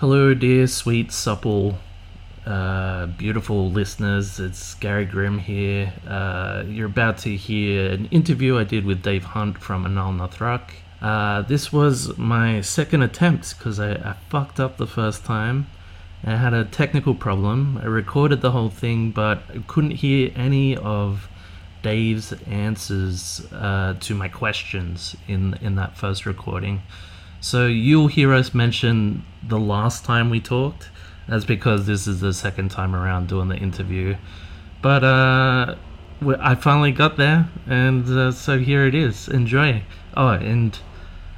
Hello, dear, sweet, supple, beautiful listeners. It's Gary Grimm here. You're about to hear an interview I did with Dave Hunt from Anaal Nathrakh. This was my second attempt because I fucked up the first time. I had a technical problem. I recorded the whole thing, but I couldn't hear any of Dave's answers to my questions in that first recording. So you'll hear us mention the last time we talked. That's because this is the second time around doing the interview. But I finally got there, and so here it is. Enjoy. Oh, and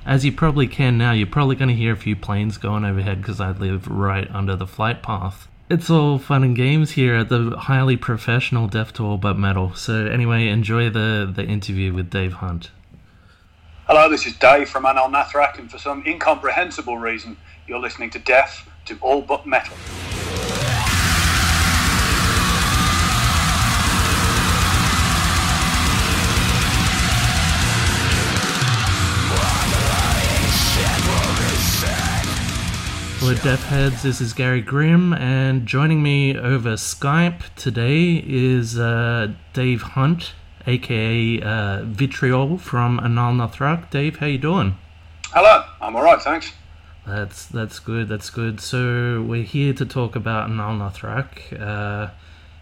as you probably can now, you're probably going to hear a few planes going overhead because I live right under the flight path. It's all fun and games here at the highly professional Death to All But Metal. So anyway, enjoy the interview with Dave Hunt. Hello, this is Dave from Anaal Nathrakh, and for some incomprehensible reason, you're listening to Death to All But Metal. Hello, Death Heads, this is Gary Grimm, and joining me over Skype today is Dave Hunt, aka Vitriol from Anaal Nathrakh. Dave, how you doing? Hello, I'm alright, thanks. That's good. So we're here to talk about Anaal Nathrakh,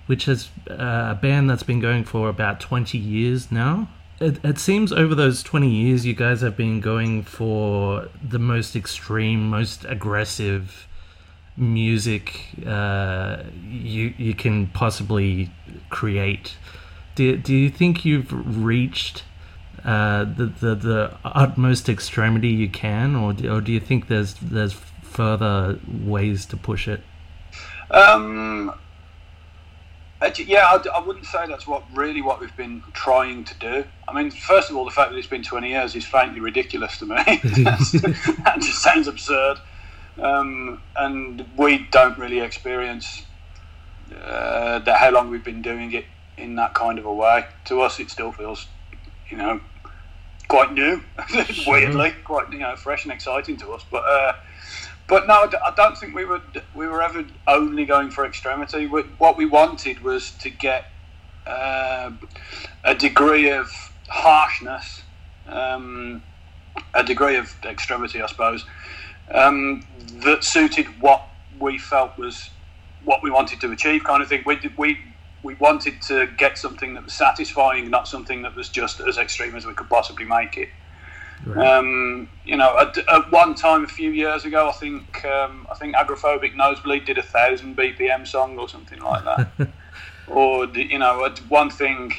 which is a band that's been going for about 20 years now. It seems over those 20 years you guys have been going for the most extreme, most aggressive music you can possibly create. Do you think you've reached the utmost extremity you can, or do you think there's further ways to push it? I wouldn't say that's what we've been trying to do. I mean, first of all, the fact that it's been 20 years is frankly ridiculous to me. That just sounds absurd, and we don't really experience how long we've been doing it in that kind of a way. To us, it still feels, quite new, sure. Weirdly, quite fresh and exciting to us. But no, I don't think we were ever only going for extremity. What we wanted was to get a degree of harshness, a degree of extremity, I suppose, that suited what we felt was what we wanted to achieve, kind of thing. We wanted to get something that was satisfying, not something that was just as extreme as we could possibly make it. Right. At one time a few years ago, I think Agoraphobic Nosebleed did 1,000 BPM song or something like that. Or one thing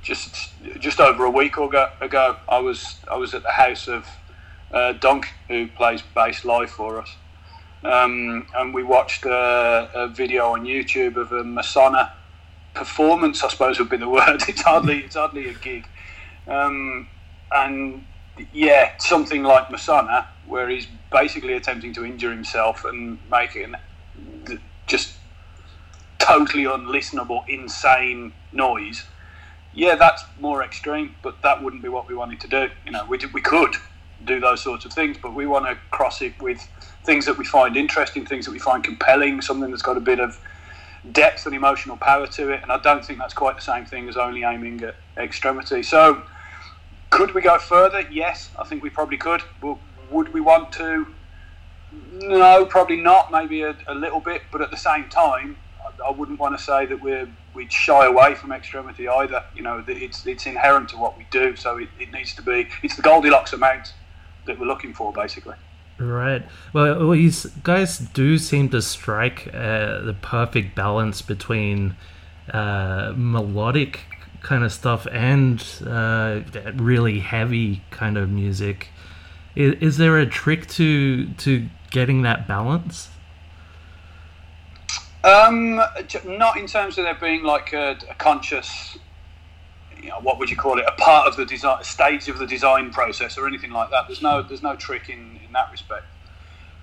just over a week ago, I was at the house of Donk, who plays bass live for us, and we watched a video on YouTube of a Masonna performance, I suppose would be the word. It's hardly a gig, and yeah, something like Masonna, where he's basically attempting to injure himself and make it just totally unlistenable, insane noise. Yeah, that's more extreme, but that wouldn't be what we wanted to do. We could do those sorts of things, but we want to cross it with things that we find interesting, things that we find compelling, something that's got a bit of depth and emotional power to it, and I don't think that's quite the same thing as only aiming at extremity. So, could we go further? Yes, I think we probably could. Well, would we want to? No, probably not. Maybe a little bit, but at the same time, I wouldn't want to say that we'd shy away from extremity either. It's inherent to what we do, so it needs to be. It's the Goldilocks amount that we're looking for, basically. Right. Well, you guys do seem to strike the perfect balance between melodic kind of stuff and really heavy kind of music. Is there a trick to getting that balance? Not in terms of there being like a conscious, what would you call it, a part of the design, stage of the design process or anything like that. There's no trick in that respect.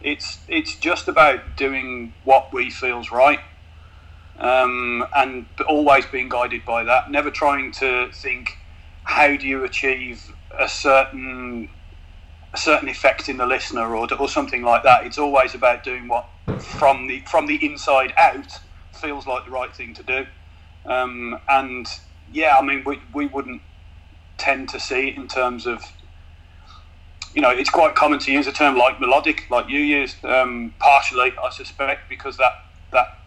It's just about doing what we feel's right, and always being guided by that, never trying to think how do you achieve a certain a certain effect in the listener or something like that. It's always about doing what from the inside out feels like the right thing to do. And yeah, I mean, we wouldn't tend to see it in terms of, you know, it's quite common to use a term like melodic, like you used, partially, I suspect, because that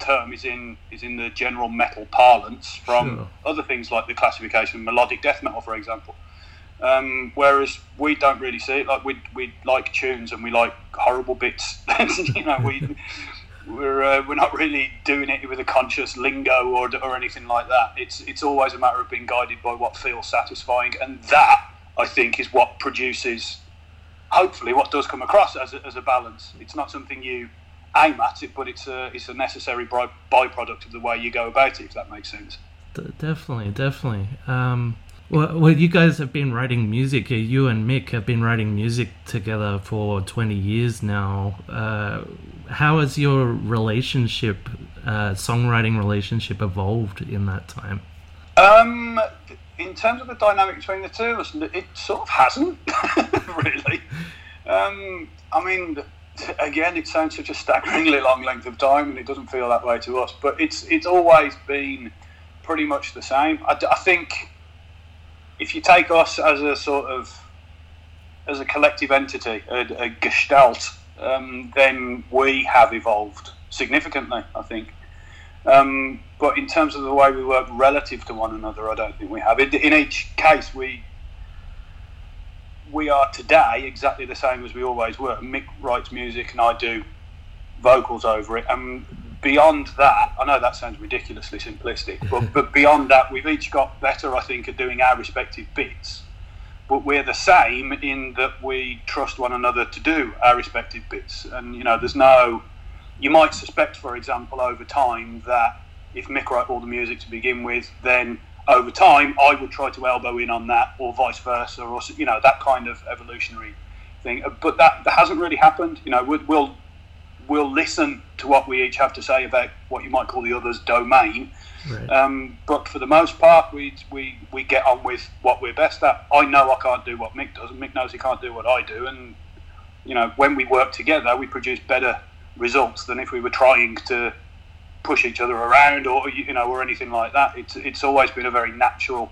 term is in the general metal parlance from sure. Other things like the classification of melodic death metal, for example. Whereas we don't really see it. Like we like tunes and we like horrible bits. You know, we're not really doing it with a conscious lingo or anything like that. It's always a matter of being guided by what feels satisfying, and that I think is what produces, hopefully, what does come across as a balance. It's not something you aim at it, but it's a necessary byproduct of the way you go about it. If that makes sense. Definitely. Well, you guys have been writing music. You and Mick have been writing music together for 20 years now. How has your relationship, songwriting relationship, evolved in that time? In terms of the dynamic between the two of us, it sort of hasn't, really. I mean, again, it sounds such a staggeringly long length of time, and it doesn't feel that way to us. But it's always been pretty much the same. I think, if you take us as a collective entity, a gestalt, then we have evolved significantly, I think. But in terms of the way we work relative to one another, I don't think we have. In each case, we are today exactly the same as we always were. Mick writes music and I do vocals over it. And beyond that, I know that sounds ridiculously simplistic, but beyond that, we've each got better, I think, at doing our respective bits. But we're the same in that we trust one another to do our respective bits. And, you know, you might suspect, for example, over time that if Mick wrote all the music to begin with, then over time I would try to elbow in on that, or vice versa, or, you know, that kind of evolutionary thing. But that hasn't really happened. You know, we'll listen to what we each have to say about what you might call the other's domain. Right. But for the most part, we get on with what we're best at. I know I can't do what Mick does, and Mick knows he can't do what I do. And, you know, when we work together, we produce better results than if we were trying to push each other around or, you know, or anything like that. It's always been a very natural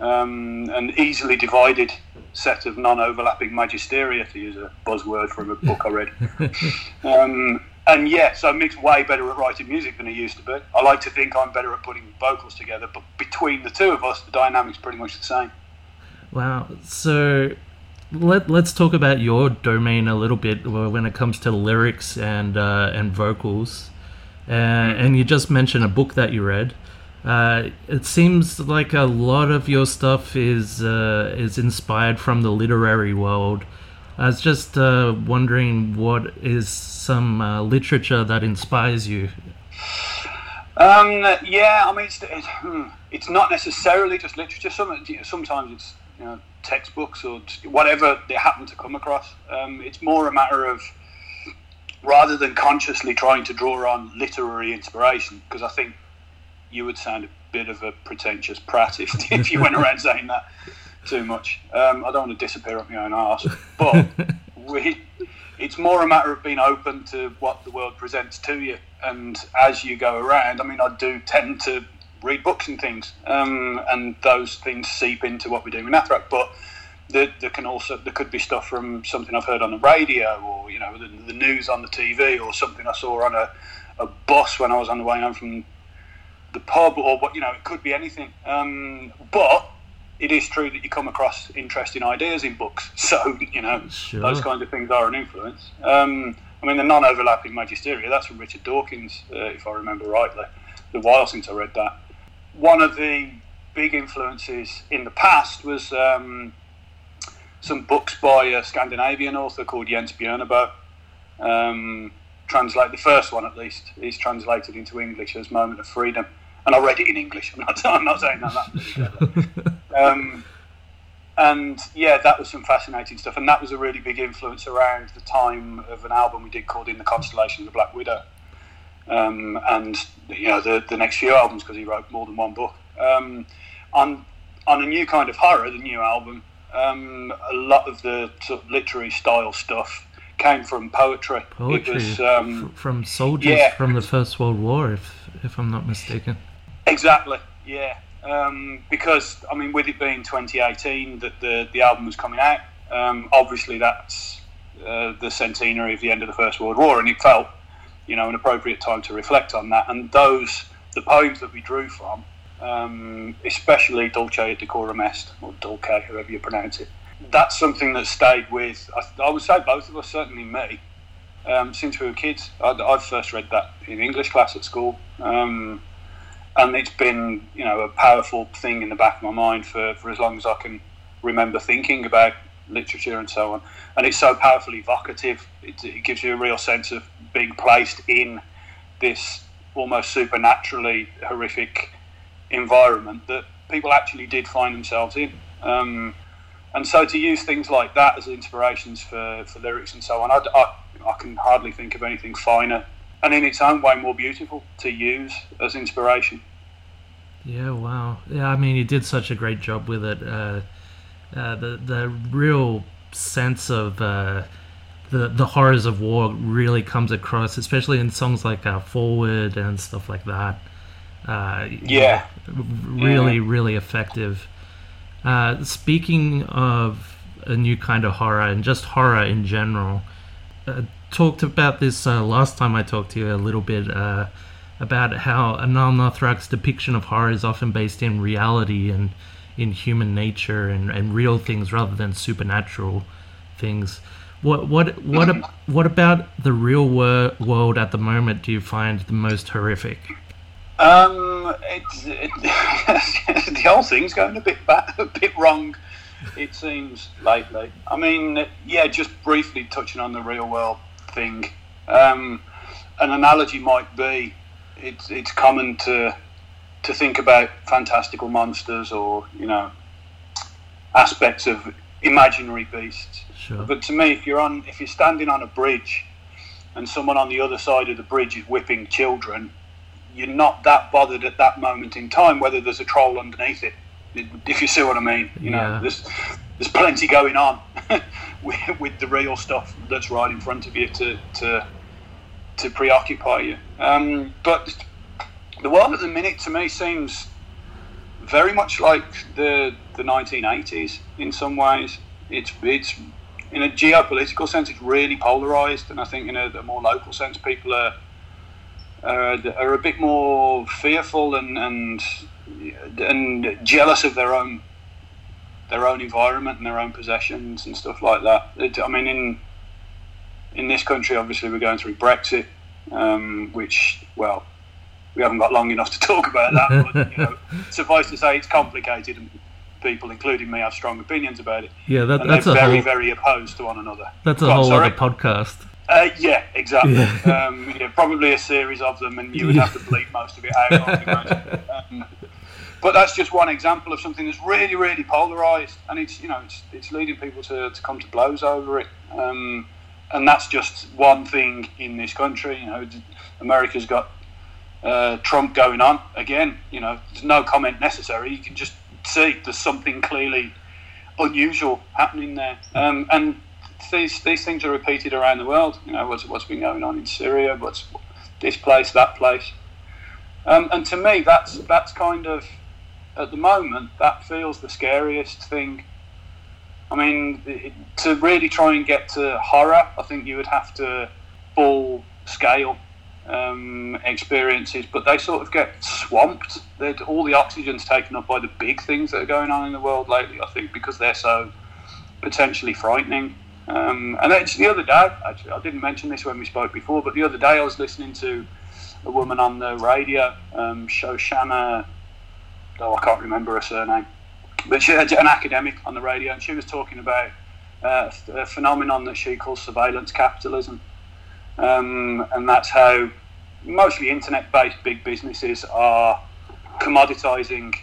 and easily divided set of non-overlapping magisteria, to use a buzzword from a book I read. And yeah, so Mick's way better at writing music than he used to be. I like to think I'm better at putting vocals together, but between the two of us, the dynamic's pretty much the same. Wow. So let's talk about your domain a little bit when it comes to lyrics and vocals. And you just mentioned a book that you read. It seems like a lot of your stuff is inspired from the literary world. I was just wondering, what is some literature that inspires you? Yeah, I mean, it's not necessarily just literature. Sometimes it's, you know, textbooks or whatever they happen to come across. It's more a matter of, rather than consciously trying to draw on literary inspiration, because I think you would sound a bit of a pretentious prat if you went around saying that too much. I don't want to disappear up my own arse, but it's more a matter of being open to what the world presents to you. And as you go around, I mean, I do tend to read books and things, and those things seep into what we do with Nathrakh. But there could be stuff from something I've heard on the radio, or, you know, the news on the TV, or something I saw on a bus when I was on the way home from the pub, or what, you know, it could be anything. But it is true that you come across interesting ideas in books, so, you know, sure, those kinds of things are an influence. I mean, the non-overlapping magisteria, that's from Richard Dawkins, if I remember rightly. It's been a while since I read that. One of the big influences in the past was some books by a Scandinavian author called Jens Bjørnabo. The first one, at least, is translated into English as Moment of Freedom. And I read it in English. I'm not saying that. And yeah, that was some fascinating stuff. And that was a really big influence around the time of an album we did called In the Constellation of the Black Widow. And, you know, the next few albums, because he wrote more than one book. On a new kind of horror, the new album, a lot of the sort of literary style stuff came from poetry. Poetry, it was, from soldiers from the First World War, if I'm not mistaken. Exactly, yeah. Because, I mean, with it being 2018 that the album was coming out, obviously that's the centenary of the end of the First World War, and it felt, you know, an appropriate time to reflect on that. And the poems that we drew from, especially Dulce Decorum Est, or Dulce, however you pronounce it, that's something that stayed with, I would say, both of us, certainly me, since we were kids. I first read that in English class at school, and it's been, you know, a powerful thing in the back of my mind for as long as I can remember thinking about literature and so on. And it's so powerfully evocative. It gives you a real sense of being placed in this almost supernaturally horrific environment that people actually did find themselves in. And so to use things like that as inspirations for lyrics and so on, I can hardly think of anything finer and in its own way more beautiful to use as inspiration. Yeah, wow. Yeah, I mean, you did such a great job with it. The real sense of the horrors of war really comes across, especially in songs like Forward and stuff like that. Really effective. Speaking of a new kind of horror and just horror in general, talked about this last time I talked to you a little bit about how Anaal Nathrakh's depiction of horror is often based in reality and in human nature and real things rather than supernatural things. What about the real world at the moment do you find the most horrific? It's the whole thing's going a bit wrong, it seems, lately. I mean, yeah, just briefly touching on the real world thing. An analogy might be it's common to think about fantastical monsters or, you know, aspects of imaginary beasts. Sure. But to me, if you're standing on a bridge and someone on the other side of the bridge is whipping children, you're not that bothered at that moment in time whether there's a troll underneath it, if you see what I mean. You know, there's plenty going on with the real stuff that's right in front of you to preoccupy you. But the world at the minute to me seems very much like the 1980s in some ways. It's in a geopolitical sense, it's really polarised, and I think in a more local sense, people are a bit more fearful and jealous of their own environment and their own possessions and stuff like that. I mean, in this country, obviously, we're going through Brexit, which, well, we haven't got long enough to talk about that, but you know, suffice to say, it's complicated, and people, including me, have strong opinions about it. Yeah, that's they're very, very opposed to one another. That's a whole other podcast. Yeah, exactly. Yeah. Probably a series of them, and you would have to bleep most of it out, I would imagine. But that's just one example of something that's really, really polarised, and it's leading people to come to blows over it. And that's just one thing in this country. You know, America's got Trump going on again. You know, there's no comment necessary. You can just see there's something clearly unusual happening there, and these things are repeated around the world. You know, what's been going on in Syria, what's this place, that place, and to me that's kind of, at the moment, that feels the scariest thing. I mean, to really try and get to horror, I think you would have to full scale experiences, but they sort of get swamped. All the oxygen's taken up by the big things that are going on in the world lately, I think, because they're so potentially frightening. And actually, the other day, I didn't mention this when we spoke before, but the other day I was listening to a woman on the radio, Shoshana, I can't remember her surname, but she had an academic on the radio, and she was talking about a phenomenon that she calls surveillance capitalism. And that's how mostly internet-based big businesses are commoditizing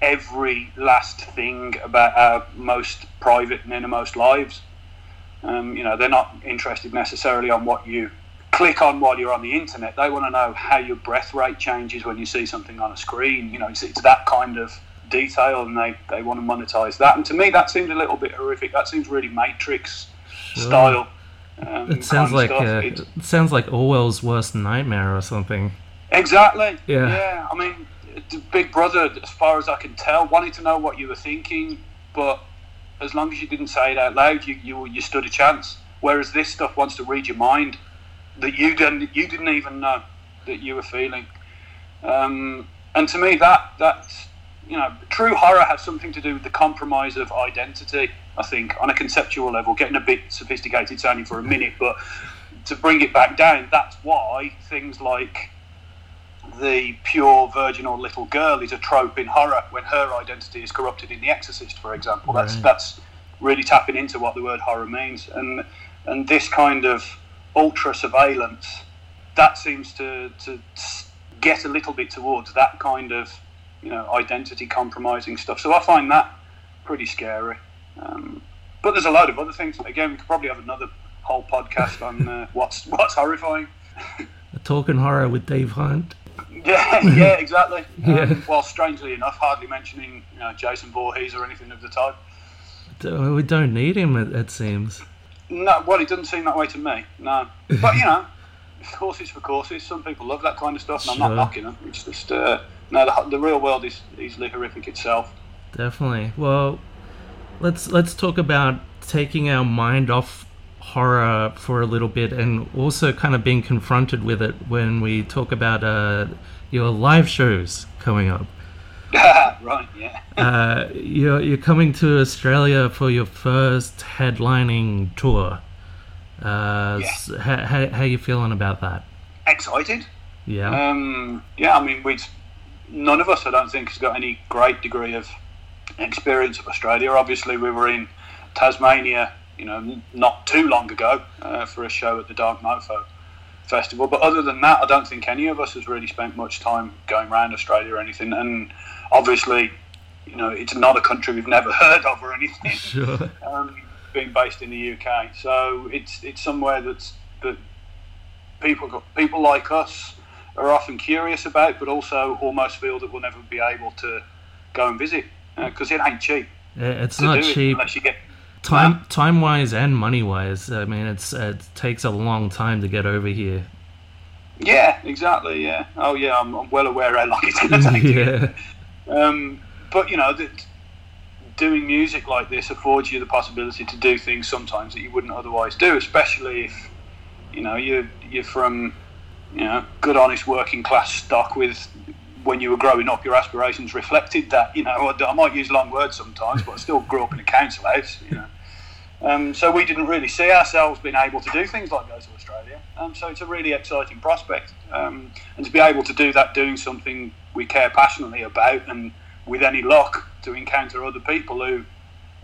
every last thing about our most private and innermost lives. You know, they're not interested necessarily on what you click on while you're on the internet. They want to know how your breath rate changes when you see something on a screen. You know, it's that kind of detail, and they want to monetize that. And to me, that seems a little bit horrific. That seems really Matrix style. It sounds like it sounds like Orwell's worst nightmare or something. Exactly. Yeah. I mean, Big Brother, as far as I can tell, wanted to know what you were thinking, but as long as you didn't say it out loud, you stood a chance. Whereas this stuff wants to read your mind, that you didn't even know that you were feeling. And to me, that's, you know, true horror has something to do with the compromise of identity, I think, on a conceptual level, getting a bit sophisticated sounding for a minute, but to bring it back down, that's why things like the pure virginal little girl is a trope in horror when her identity is corrupted in The Exorcist, for example. Right. That's really tapping into what the word horror means. And this kind of ultra-surveillance, that seems to get a little bit towards that kind of, you know, identity-compromising stuff. So I find that pretty scary. But there's a load of other things. Again, we could probably have another whole podcast on what's horrifying. Talking horror with Dave Hunt. Yeah, exactly. Well, strangely enough, hardly mentioning, you know, Jason Voorhees or anything of the type. We don't need him, it seems. No, well, it doesn't seem that way to me, no. But, you know, horses for courses. Some people love that kind of stuff, and sure, I'm not knocking them. It's just, no, the real world is easily horrific itself. Definitely. Well, let's talk about taking our mind off horror for a little bit, and also kind of being confronted with it when we talk about your live shows coming up. Right, yeah. You're coming to Australia for your first headlining tour. Yeah. So how you feeling about that? Excited. Yeah. Yeah, I mean, none of us, I don't think, has got any great degree of experience of Australia. Obviously, we were in Tasmania, you know, not too long ago for a show at the Dark Mofo festival. But other than that, I don't think any of us has really spent much time going around Australia or anything. And obviously, you know, it's not a country we've never heard of or anything. Sure. Being based in the UK, so it's somewhere that people like us are often curious about, but also almost feel that we'll never be able to go and visit because it ain't cheap. It's not cheap unless you get time-wise and money-wise. I mean, it takes a long time to get over here. Yeah, exactly. Yeah. Oh, yeah. I'm well aware how long it's going to take. Yeah. But you know, doing music like this affords you the possibility to do things sometimes that you wouldn't otherwise do, especially if, you know, you're from, you know, good honest working class stock with, when you were growing up, your aspirations reflected that, you know. I might use long words sometimes, but I still grew up in a council house, you know. So we didn't really see ourselves being able to do things like go to Australia. So it's a really exciting prospect. And to be able to do that, doing something we care passionately about, and with any luck, to encounter other people who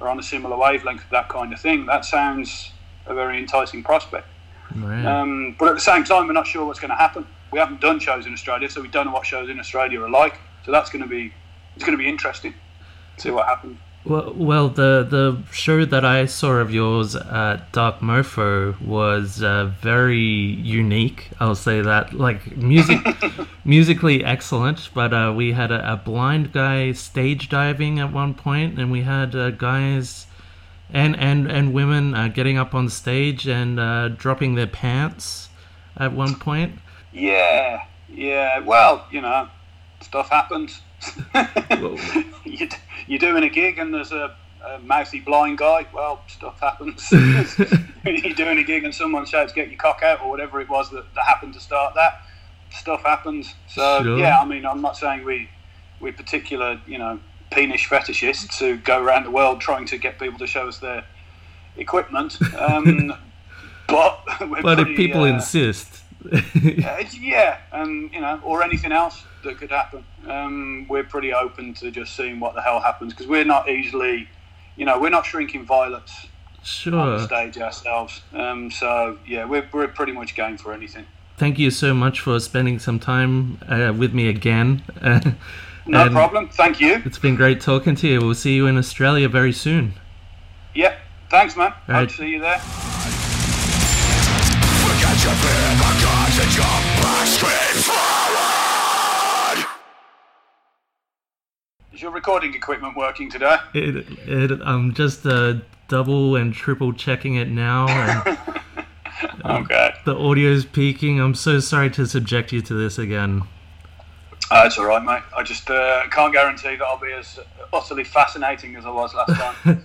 are on a similar wavelength of that kind of thing, that sounds a very enticing prospect. Right. But at the same time, we're not sure what's going to happen. We haven't done shows in Australia, so we don't know what shows in Australia are like. So that's going to be interesting to see what happens. Well, the show that I saw of yours at Dark Mofo was very unique. I'll say that, like, musically excellent. But we had a blind guy stage diving at one point, and we had guys and women getting up on stage and dropping their pants at one point. Yeah. Well, you know, stuff happens. You're doing a gig and there's a mouthy blind guy. Well, stuff happens. You're doing a gig and someone shouts, "Get your cock out," or whatever it was that happened to start that. Stuff happens. So sure. Yeah, I mean, I'm not saying we're particular, you know, penis fetishists who go around the world trying to get people to show us their equipment. But if people insist. Yeah, you know, or anything else that could happen. We're pretty open to just seeing what the hell happens, because we're not easily, you know, we're not shrinking violets on the stage ourselves. So yeah, we're pretty much game for anything. Thank you so much for spending some time with me again. No problem. Thank you. It's been great talking to you. We'll see you in Australia very soon. Yeah. Thanks, man. All right. Hope to see you there. Is your recording equipment working today? I'm just double and triple checking it now. And, okay. The audio's peaking. I'm so sorry to subject you to this again. It's all right, mate. I just can't guarantee that I'll be as utterly fascinating as I was last time.